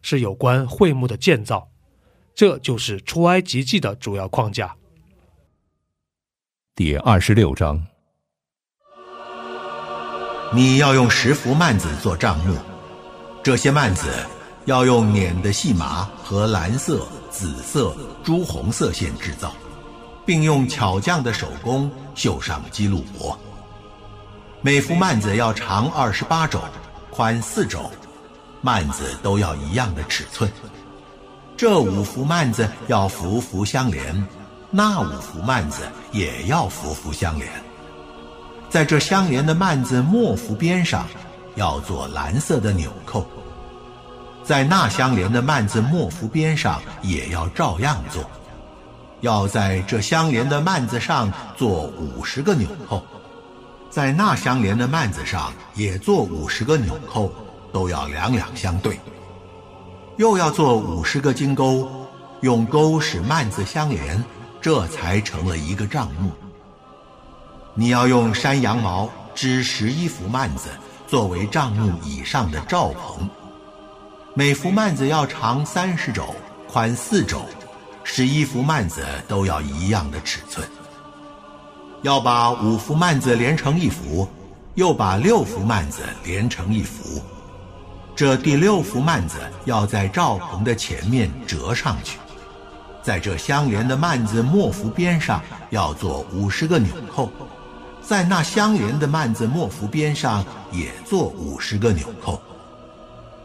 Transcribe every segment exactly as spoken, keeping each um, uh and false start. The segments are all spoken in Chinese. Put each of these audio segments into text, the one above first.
是有关会幕的建造。这就是出埃及记的主要框架。第二十六章，你要用十幅幔子做帐幕，这些幔子要用捻的细麻和蓝色、紫色、朱红色线制造，并用巧匠的手工绣上基路伯。每幅幔子要长二十八肘，宽四肘，幔子都要一样的尺寸。这五幅幔子要幅幅相连，那五幅幔子也要幅幅相连。在这相连的幔子末幅边上要做蓝色的纽扣，在那相连的幔子末幅边上也要照样做，要在这相连的幔子上做五十个纽扣，在那相连的幔子上也做五十个纽扣，都要两两相对。又要做五十个金钩，用钩使幔子相连，这才成了一个帐幕。你要用山羊毛织十一幅幔子，作为帐幕以上的罩棚。每幅幔子要长三十肘，宽四肘，十一幅幔子都要一样的尺寸。要把五幅幔子连成一幅，又把六幅幔子连成一幅。这第六幅幔子要在罩棚的前面折上去，在这相连的幔子末幅边上要做五十个纽扣，在那相连的幔子末幅边上也做五十个纽扣。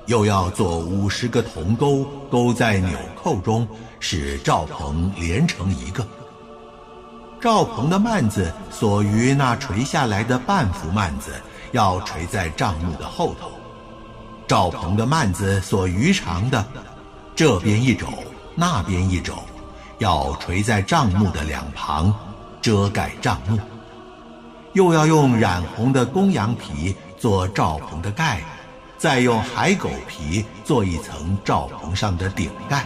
又要做五十个铜钩，钩在纽扣中，使罩棚连成一个。罩棚的幔子所余那垂下来的半幅幔子要垂在帐幕的后头，罩棚的幔子所余长的，这边一肘，那边一肘，要垂在帐幕的两旁，遮盖帐幕。又要用染红的公羊皮做罩棚的盖，再用海狗皮做一层罩棚上的顶盖。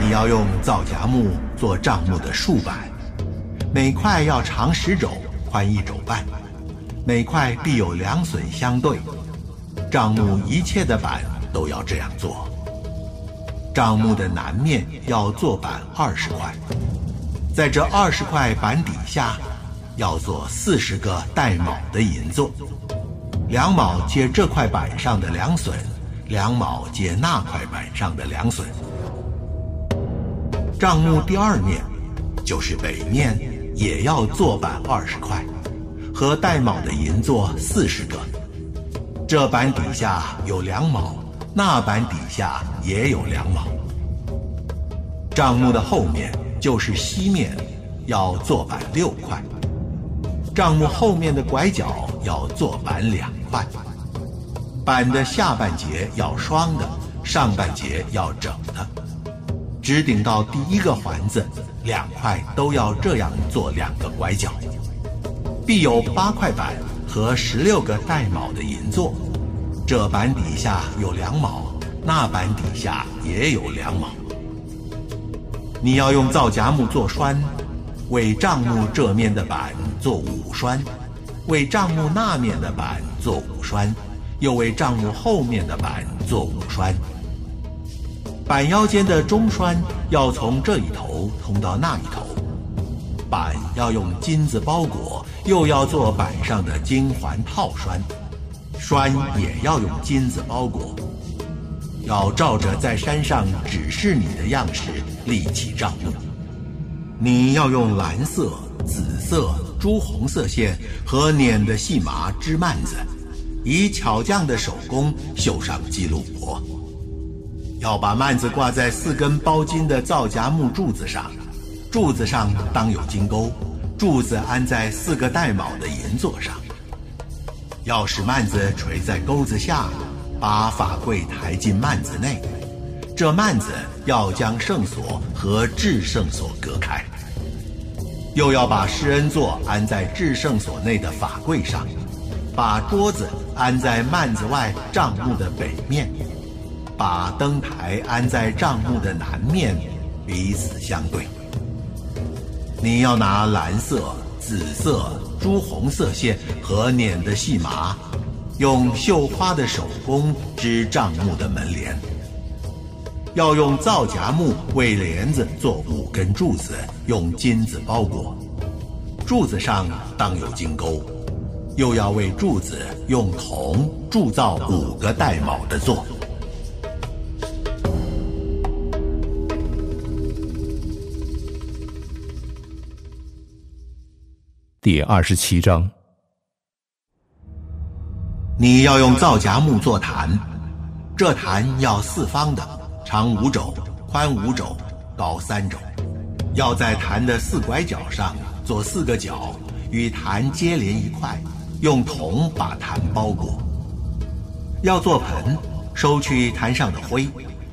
你要用皂荚木做帐幕的竖板，每块要长十肘，宽一肘半，每块必有两榫相对。帐幕一切的板都要这样做。帐幕的南面要做板二十块，在这二十块板底下要做四十个带卯的银座，两卯接这块板上的两榫，两卯接那块板上的两榫。帐幕第二面，就是北面，也要做板二十块，和带卯的银座四十个。这板底下有两卯，那板底下也有两卯。帐幕的后面就是西面，要做板六块。帐幕后面的拐角要做板两块，板的下半截要双的，上半截要整的。直顶到第一个环子，两块都要这样做两个拐角。必有八块板和十六个带卯的银座，这板底下有两卯，那板底下也有两卯。你要用皂荚木做栓，为帐幕这面的板做五栓，为帐幕那面的板做五栓，又为帐幕后面的板做五栓。板腰间的中栓要从这一头通到那一头，板要用金子包裹，又要做板上的金环套栓，栓也要用金子包裹。要照着在山上指示你的样式立起帐幕。你要用蓝色、紫色、朱红色线和捻的细麻织幔子，以巧匠的手工绣上基路伯。要把幔子挂在四根包金的皂荚木柱子上，柱子上当有金钩，柱子安在四个带卯的银座上。要使幔子垂在钩子下，把法柜抬进幔子内。这幔子要将圣所和至圣所隔开。又要把施恩座安在至圣所内的法柜上，把桌子安在幔子外帐幕的北面，把灯台安在帐幕的南面，彼此相对。你要拿蓝色、紫色、朱红色线和捻的细麻，用绣花的手工织帐幕的门帘。要用皂荚木为帘子做五根柱子，用金子包裹。柱子上当有金钩，又要为柱子用铜铸造五个带卯的座。第二十七章，你要用皂荚木做坛，这坛要四方的，长五肘，宽五肘，高三肘。要在坛的四拐角上做四个角，与坛接连一块，用铜把坛包裹。要做盆，收去坛上的灰，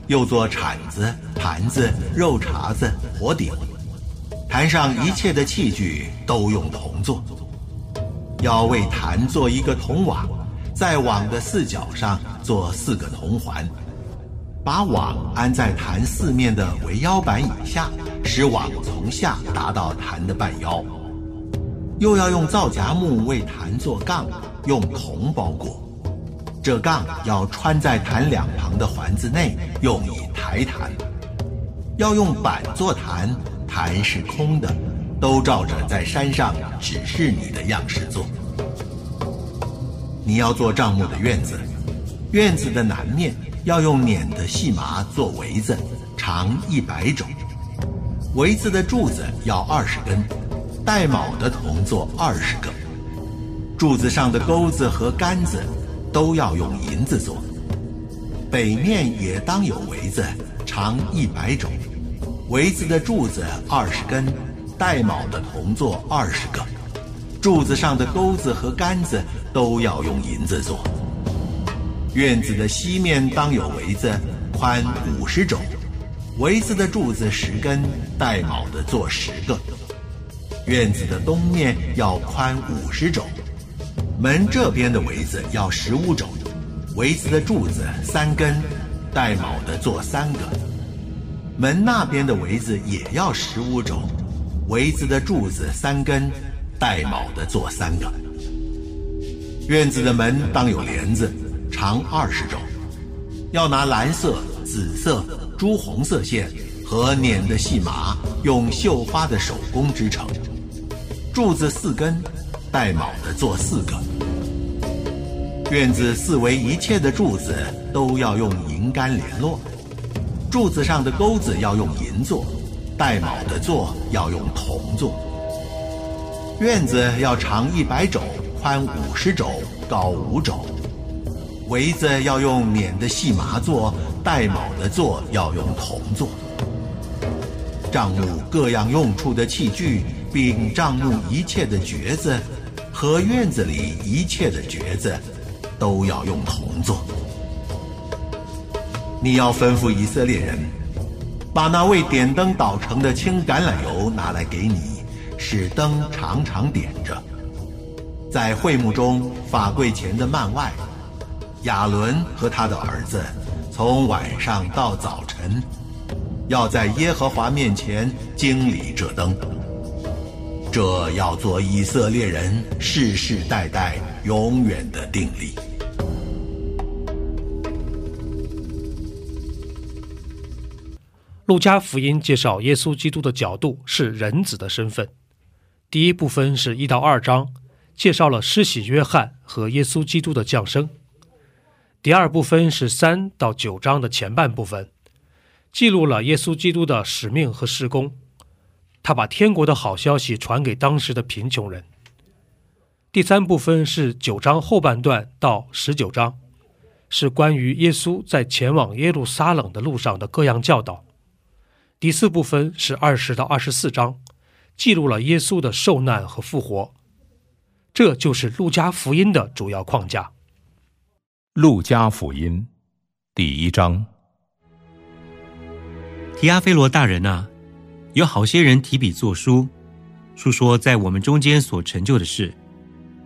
又做铲子、盘子、肉碴子、火鼎。坛上一切的器具都用铜做。要为坛做一个铜网，在网的四角上做四个铜环，把网安在坛四面的围腰板以下，使网从下达到坛的半腰。又要用皂荚木为坛做杠，用铜包裹。这杠要穿在坛两旁的环子内，用以抬坛。要用板做坛，坛是空的，都照着在山上指示你的样式做。你要做帐幕的院子，院子的南面要用捻的细麻做围子，长一百肘。围子的柱子要二十根，带卯的铜做二十个。柱子上的钩子和杆子都要用银子做。北面也当有围子，长一百肘。围子的柱子二十根，带卯的铜做二十个，柱子上的钩子和杆子都要用银子做。院子的西面当有围子，宽五十肘，围子的柱子十根，带卯的做十个。院子的东面要宽五十肘，门这边的围子要十五肘，围子的柱子三根，带卯的做三个。门那边的围子也要十五肘，围子的柱子三根，带卯的做三个。院子的门当有帘子，长二十肘，要拿蓝色、紫色、朱红色线和捻的细麻，用绣花的手工织成。柱子四根，带卯的做四个。院子四围一切的柱子都要用银杆联络。柱子上的钩子要用银做，带卯的座要用铜做。院子要长一百肘，宽五十肘，高五肘。围子要用捻的细麻做，带卯的座要用铜做。帐幕各样用处的器具，并帐幕一切的橛子和院子里一切的橛子，都要用铜做。你要吩咐以色列人，把那为点灯捣成的清橄榄油拿来给你，使灯常常点着。在会幕中法柜前的幔外，亚伦和他的儿子从晚上到早晨，要在耶和华面前经理这灯。这要做以色列人世世代代永远的定例。路加福音介绍耶稣基督的角度是人子的身份。第一部分是一到二章，介绍了施洗约翰和耶稣基督的降生。第二部分是三到九章的前半部分，记录了耶稣基督的使命和事工，他把天国的好消息传给当时的贫穷人。第三部分是九章后半段到十九章，是关于耶稣在前往耶路撒冷的路上的各样教导。第四部分是二十到二十四章，记录了耶稣的受难和复活。这就是路加福音的主要框架。路加福音第一章。提阿非罗大人啊，有好些人提笔作书，述说在我们中间所成就的事，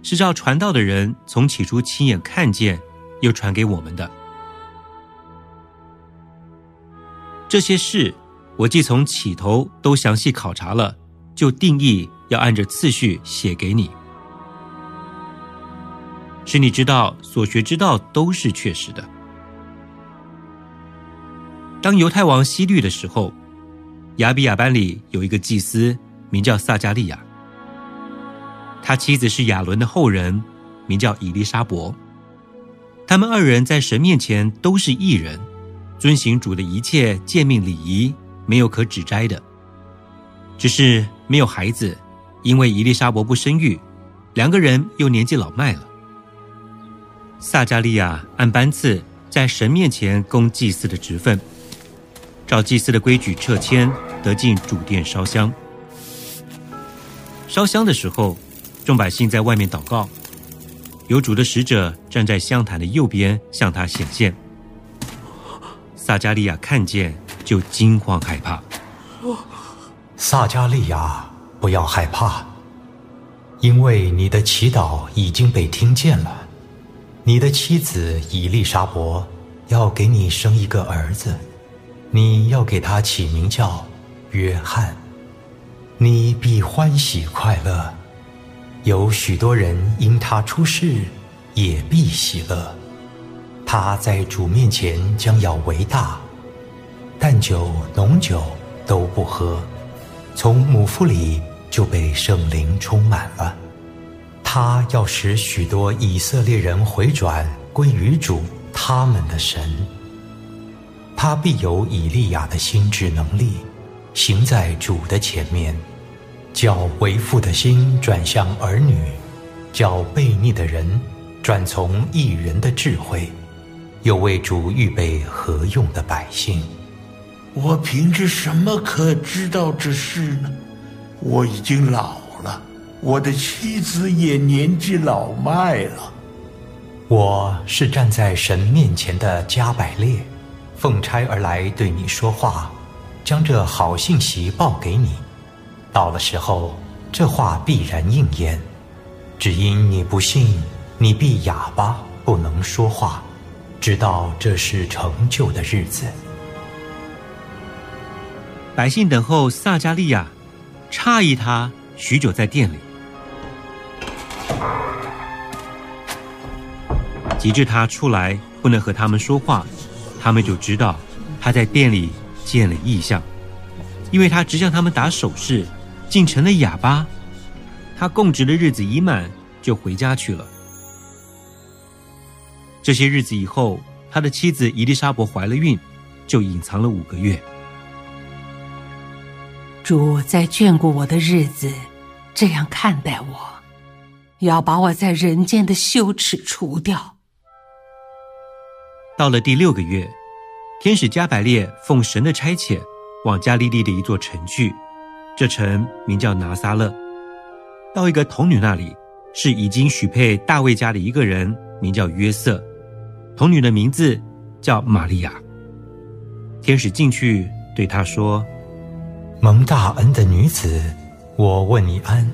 是照传道的人从起初亲眼看见，又传给我们的。这些事，我既从起头都详细考察了，就定义要按着次序写给你，使你知道所学之道都是确实的。当犹太王希律的时候，亚比亚班里有一个祭司，名叫撒加利亚，他妻子是亚伦的后人，名叫以利沙伯。他们二人在神面前都是义人，遵行主的一切诫命礼仪，没有可指摘的。只是没有孩子，因为以利沙伯不生育，两个人又年纪老迈了。撒加利亚按班次在神面前供祭司的职分，照祭司的规矩撤迁，得进主殿烧香。烧香的时候，众百姓在外面祷告，有主的使者站在香坛的右边向他显现。撒加利亚看见就惊慌害怕。撒加利亚，不要害怕，因为你的祈祷已经被听见了。你的妻子以利沙伯要给你生一个儿子，你要给他起名叫约翰。你必欢喜快乐，有许多人因他出世也必喜乐。他在主面前将要为大，淡酒浓酒都不喝，从母腹里就被圣灵充满了。他要使许多以色列人回转归于主他们的神。他必有以利亚的心智能力，行在主的前面，叫为父的心转向儿女，叫悖逆的人转从义人的智慧，又为主预备合用的百姓。我凭着什么可知道这事呢？我已经老了，我的妻子也年纪老迈了。我是站在神面前的加百列，奉差而来对你说话，将这好信息报给你。到了时候，这话必然应验。只因你不信，你必哑巴，不能说话，直到这是成就的日子。百姓等候撒加利亚，诧异他许久在殿里。及至他出来不能和他们说话，他们就知道他在殿里见了异象，因为他直向他们打手势，竟成了哑巴。他供职的日子已满，就回家去了。这些日子以后，他的妻子以利沙伯怀了孕，就隐藏了五个月。主在眷顾我的日子，这样看待我，要把我在人间的羞耻除掉。到了第六个月，天使加百列奉神的差遣，往加利利的一座城去，这城名叫拿撒勒。到一个童女那里，是已经许配大卫家的一个人，名叫约瑟。童女的名字叫玛利亚。天使进去对她说：蒙大恩的女子，我问你安，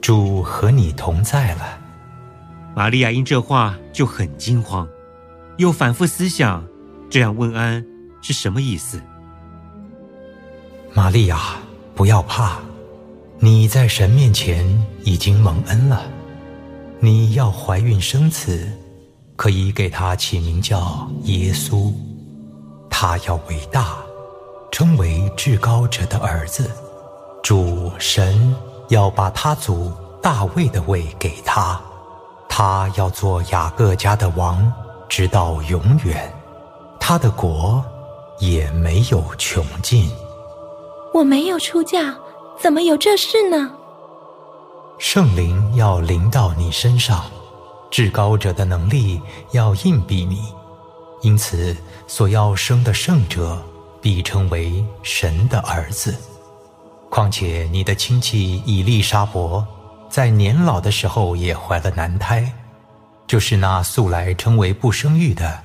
主和你同在了。玛利亚因这话就很惊慌，又反复思想这样问安是什么意思。玛利亚，不要怕，你在神面前已经蒙恩了。你要怀孕生子，可以给他起名叫耶稣。他要为大，称为至高者的儿子。主神要把他祖大卫的位给他，他要做雅各家的王，直到永远，他的国也没有穷尽。我没有出嫁，怎么有这事呢？圣灵要临到你身上，至高者的能力要荫庇你，因此所要生的圣者必称为神的儿子。况且你的亲戚以利沙伯在年老的时候也怀了男胎，就是那素来称为不生育的，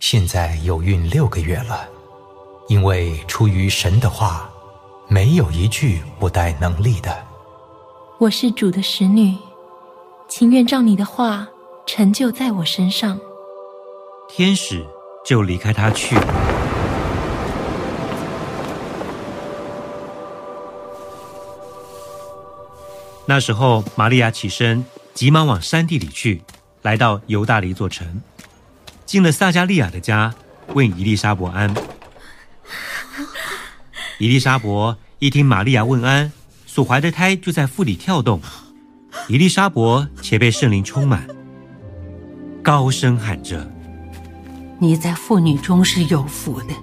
现在有孕六个月了。因为出于神的话，没有一句不带能力的。我是主的使女，情愿照你的话成就在我身上。天使就离开他去了。那时候玛利亚起身，急忙往山地里去，来到犹大的一座城，进了撒加利亚的家，问以利沙伯安。以利沙伯一听玛利亚问安，所怀的胎就在腹里跳动。以利沙伯且被圣灵充满，高声喊着：你在妇女中是有福的，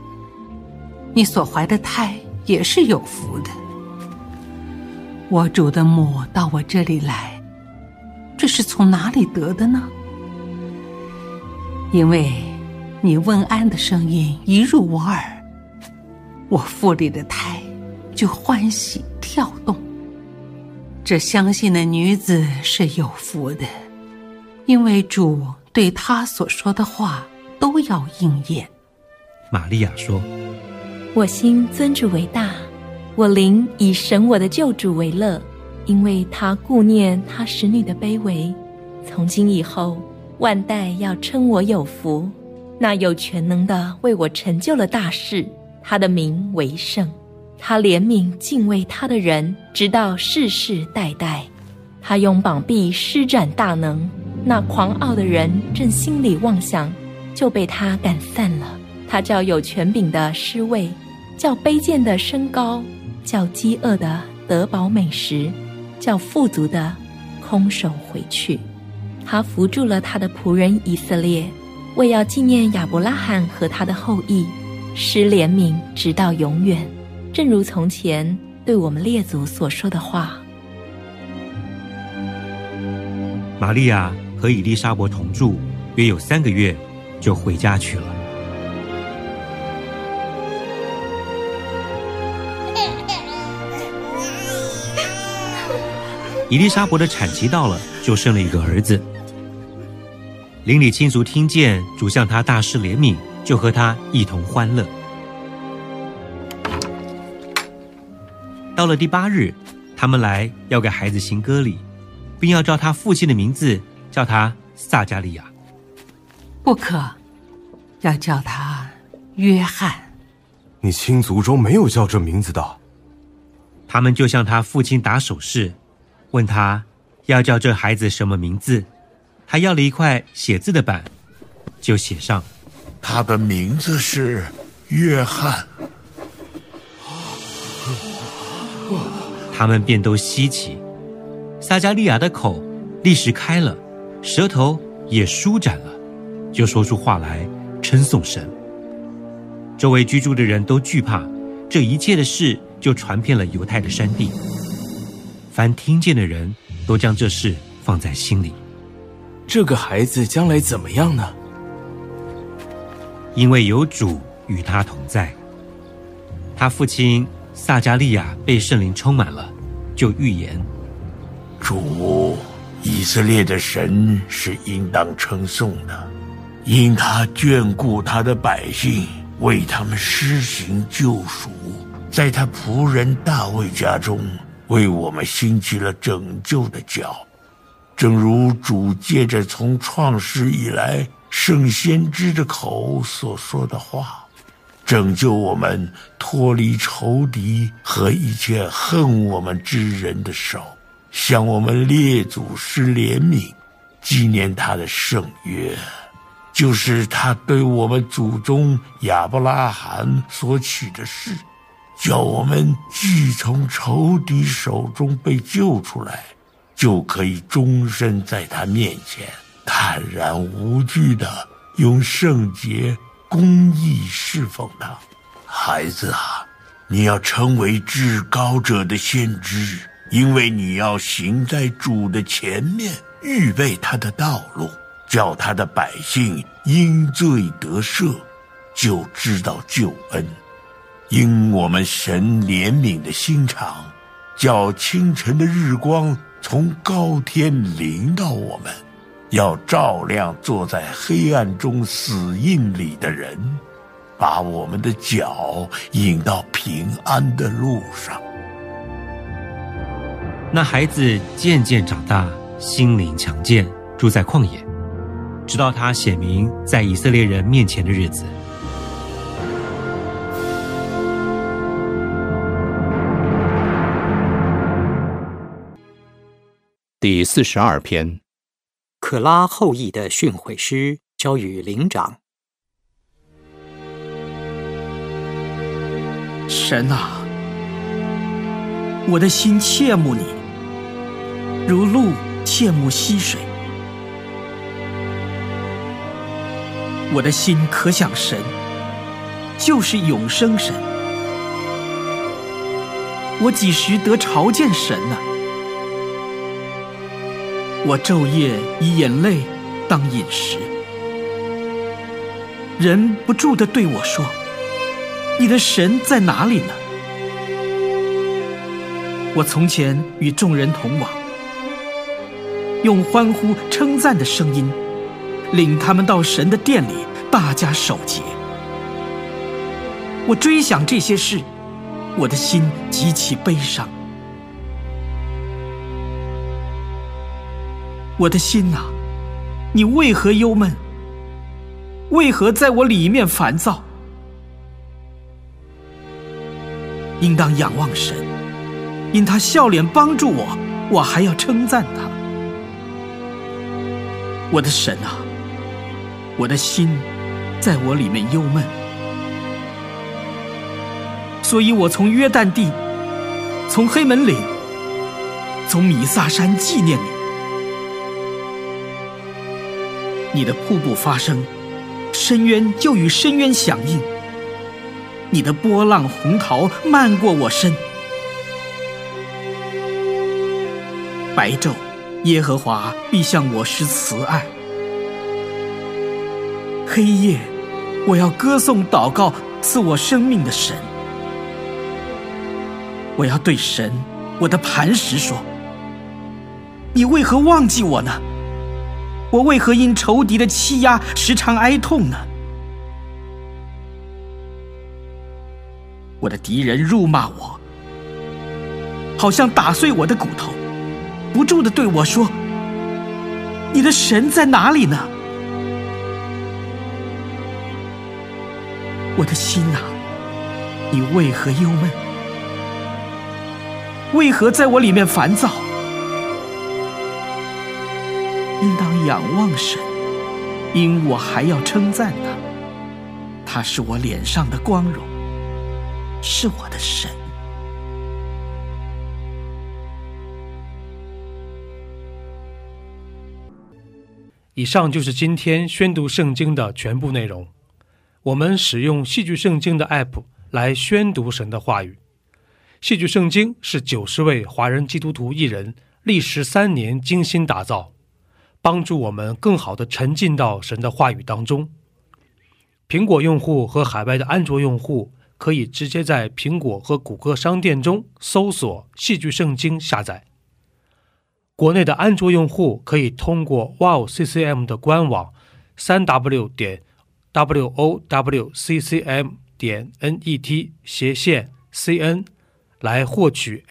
你所怀的胎也是有福的。我主的母到我这里来，这是从哪里得的呢？因为你问安的声音一入我耳，我腹里的胎就欢喜跳动。这相信的女子是有福的，因为主对她所说的话都要应验。玛利亚说：我心尊主为大，我灵以神我的救主为乐，因为他顾念他使女的卑微。从今以后，万代要称我有福。那有全能的为我成就了大事，他的名为圣。他怜悯敬畏他的人，直到世世代代。他用膀臂施展大能，那狂傲的人正心里妄想，就被他赶散了。他叫有权柄的失位，叫卑贱的升高，叫饥饿的得饱美食，叫富足的空手回去。他扶助了他的仆人以色列，为要纪念亚伯拉罕和他的后裔，施怜悯直到永远，正如从前对我们列祖所说的话。玛利亚和以利沙伯同住约有三个月，就回家去了。以利沙伯的产期到了，就生了一个儿子。邻里亲族听见主向他大施怜悯，就和他一同欢乐。到了第八日，他们来要给孩子行割礼，并要照他父亲的名字叫他撒加利亚。不可，要叫他约翰。你亲族中没有叫这名字的。他们就向他父亲打手势，问他要叫这孩子什么名字。他要了一块写字的板，就写上：他的名字是约翰。他们便都稀奇。撒加利亚的口立时开了，舌头也舒展了，就说出话来称颂神。周围居住的人都惧怕，这一切的事就传遍了犹太的山地。凡听见的人都将这事放在心里。这个孩子将来怎么样呢？因为有主与他同在。他父亲撒加利亚被圣灵充满了，就预言：主以色列的神是应当称颂的，因他眷顾他的百姓，为他们施行救赎，在他仆人大卫家中为我们兴起了拯救的脚，正如主借着从创世以来圣先知的口所说的话，拯救我们脱离仇敌和一切恨我们之人的手，向我们列祖施怜悯，纪念他的圣约，就是他对我们祖宗亚伯拉罕所起的誓，叫我们既从仇敌手中被救出来，就可以终身在他面前坦然无惧地用圣洁、公义侍奉他。孩子啊，你要成为至高者的先知，因为你要行在主的前面，预备他的道路，叫他的百姓因罪得赦，就知道救恩。因我们神怜悯的心肠，叫清晨的日光从高天临到我们，要照亮坐在黑暗中死荫里的人，把我们的脚引到平安的路上。那孩子渐渐长大，心灵强健，住在旷野，直到他显明在以色列人面前的日子。第四十二篇，可拉后裔的训诲师交与伶长。神啊，我的心切慕你，如鹿切慕溪水。我的心可想神，就是永生神。我几时得朝见神呢、啊？我昼夜以眼泪当饮食。人不住地对我说，你的神在哪里呢？我从前与众人同往，用欢呼称赞的声音领他们到神的殿里，大家守节。我追想这些事，我的心极其悲伤。我的心啊，你为何忧闷？为何在我里面烦躁？应当仰望神，因他笑脸帮助我，我还要称赞他。我的神啊，我的心在我里面忧闷，所以我从约旦地，从黑门岭，从米萨山纪念你。你的瀑布发声，深渊就与深渊响应。你的波浪洪涛漫过我身。白昼，耶和华必向我施慈爱；黑夜，我要歌颂祷告赐我生命的神。我要对神，我的磐石说：你为何忘记我呢？我为何因仇敌的欺压时常哀痛呢？我的敌人辱骂我，好像打碎我的骨头，不住地对我说：你的神在哪里呢？我的心啊，你为何忧闷？为何在我里面烦躁？应当仰望神，因我还要称赞他。他是我脸上的光荣，是我的神。以上就是今天宣读圣经的全部内容。我们使用戏剧圣经的 App 来宣读神的话语。戏剧圣经是九十位华人基督徒艺人历时三年精心打造，帮助我们更好地沉浸到神的话语当中。苹果用户和海外的安卓用户可以直接在苹果和谷歌商店中搜索戏剧圣经下载。国内的安卓用户可以通过 W O W C C M 的官网 三 W 点 W O W C C M 点 N E T 斜线 C N 来获取